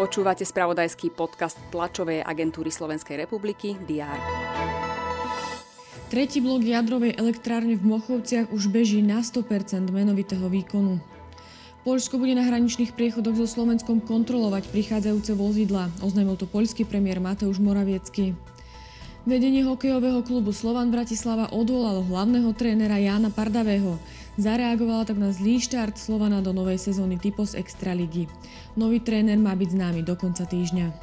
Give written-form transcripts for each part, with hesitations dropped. Počúvate spravodajský podcast tlačovej agentúry Slovenskej republiky DR. Tretí blok jadrovej elektrárne v Mochovciach už beží na 100% menovitého výkonu. Poľsko bude na hraničných priechodoch so Slovenskom kontrolovať prichádzajúce vozidlá, oznámil to poľský premiér Mateusz Morawiecki. Vedenie hokejového klubu Slovan Bratislava odvolalo hlavného trénera Jána Pardavého. Zareagovala tak na zlý štart Slovana do novej sezóny Tipos Extraligy. Nový tréner má byť známy do konca týždňa.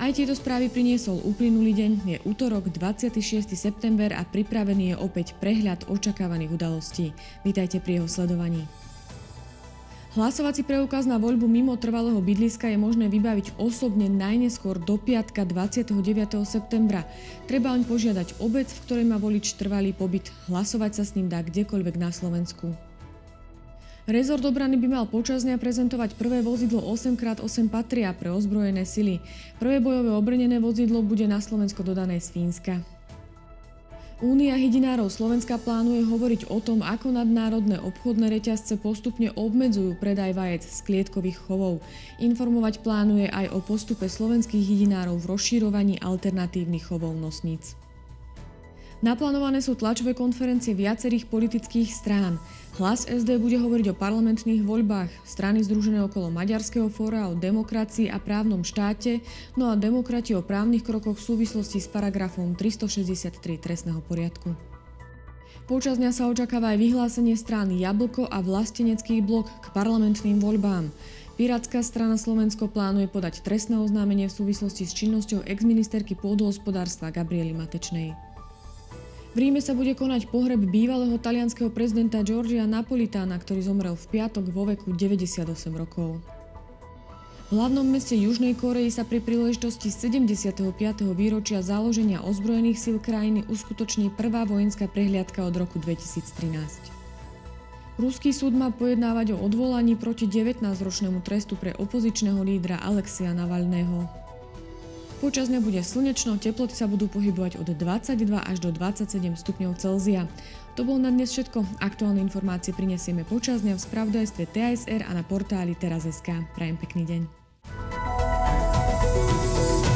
Aj tieto správy priniesol uplynulý deň, je utorok 26. september a pripravený je opäť prehľad očakávaných udalostí. Vítajte pri jeho sledovaní. Hlasovací preukaz na voľbu mimo trvalého bydliska je možné vybaviť osobne najneskôr do piatka 29. septembra. Treba oň požiadať obec, v ktorej má volič trvalý pobyt. Hlasovať sa s ním dá kdekoľvek na Slovensku. Rezort obrany by mal počas dňa prezentovať prvé vozidlo 8x8 Patria pre ozbrojené sily. Prvé bojové obrnené vozidlo bude na Slovensko dodané z Fínska. Únia Hydinárov Slovenska plánuje hovoriť o tom, ako nadnárodné obchodné reťazce postupne obmedzujú predaj vajec z klietkových chovov. Informovať plánuje aj o postupe slovenských hydinárov v rozširovaní alternatívnych chovov nosníc. Naplánované sú tlačové konferencie viacerých politických strán. Hlas SD bude hovoriť o parlamentných voľbách, strany združené okolo Maďarského fóra o demokracii a právnom štáte, no a demokrati o právnych krokoch v súvislosti s paragrafom 363 trestného poriadku. Počas dňa sa očakáva aj vyhlásenie strán Jablko a Vlastenecký blok k parlamentným voľbám. Pirátska strana Slovensko plánuje podať trestné oznámenie v súvislosti s činnosťou exministerky pôdohospodárstva Gabriely Matečnej. V Ríme sa bude konať pohreb bývalého talianskeho prezidenta Giorgia Napolitana, ktorý zomrel v piatok vo veku 98 rokov. V hlavnom meste Južnej Kórey sa pri príležitosti 75. výročia založenia ozbrojených síl krajiny uskutoční prvá vojenská prehliadka od roku 2013. Ruský súd má pojednávať o odvolaní proti 19-ročnému trestu pre opozičného lídra Alexeja Navalného. Počas dňa bude slnečno, teploty sa budú pohybovať od 22 až do 27 stupňov Celzia. To bolo na dnes všetko. Aktuálne informácie prinesieme počas dňa v spravodajstve TASR a na portáli Teraz.sk. Prajem pekný deň.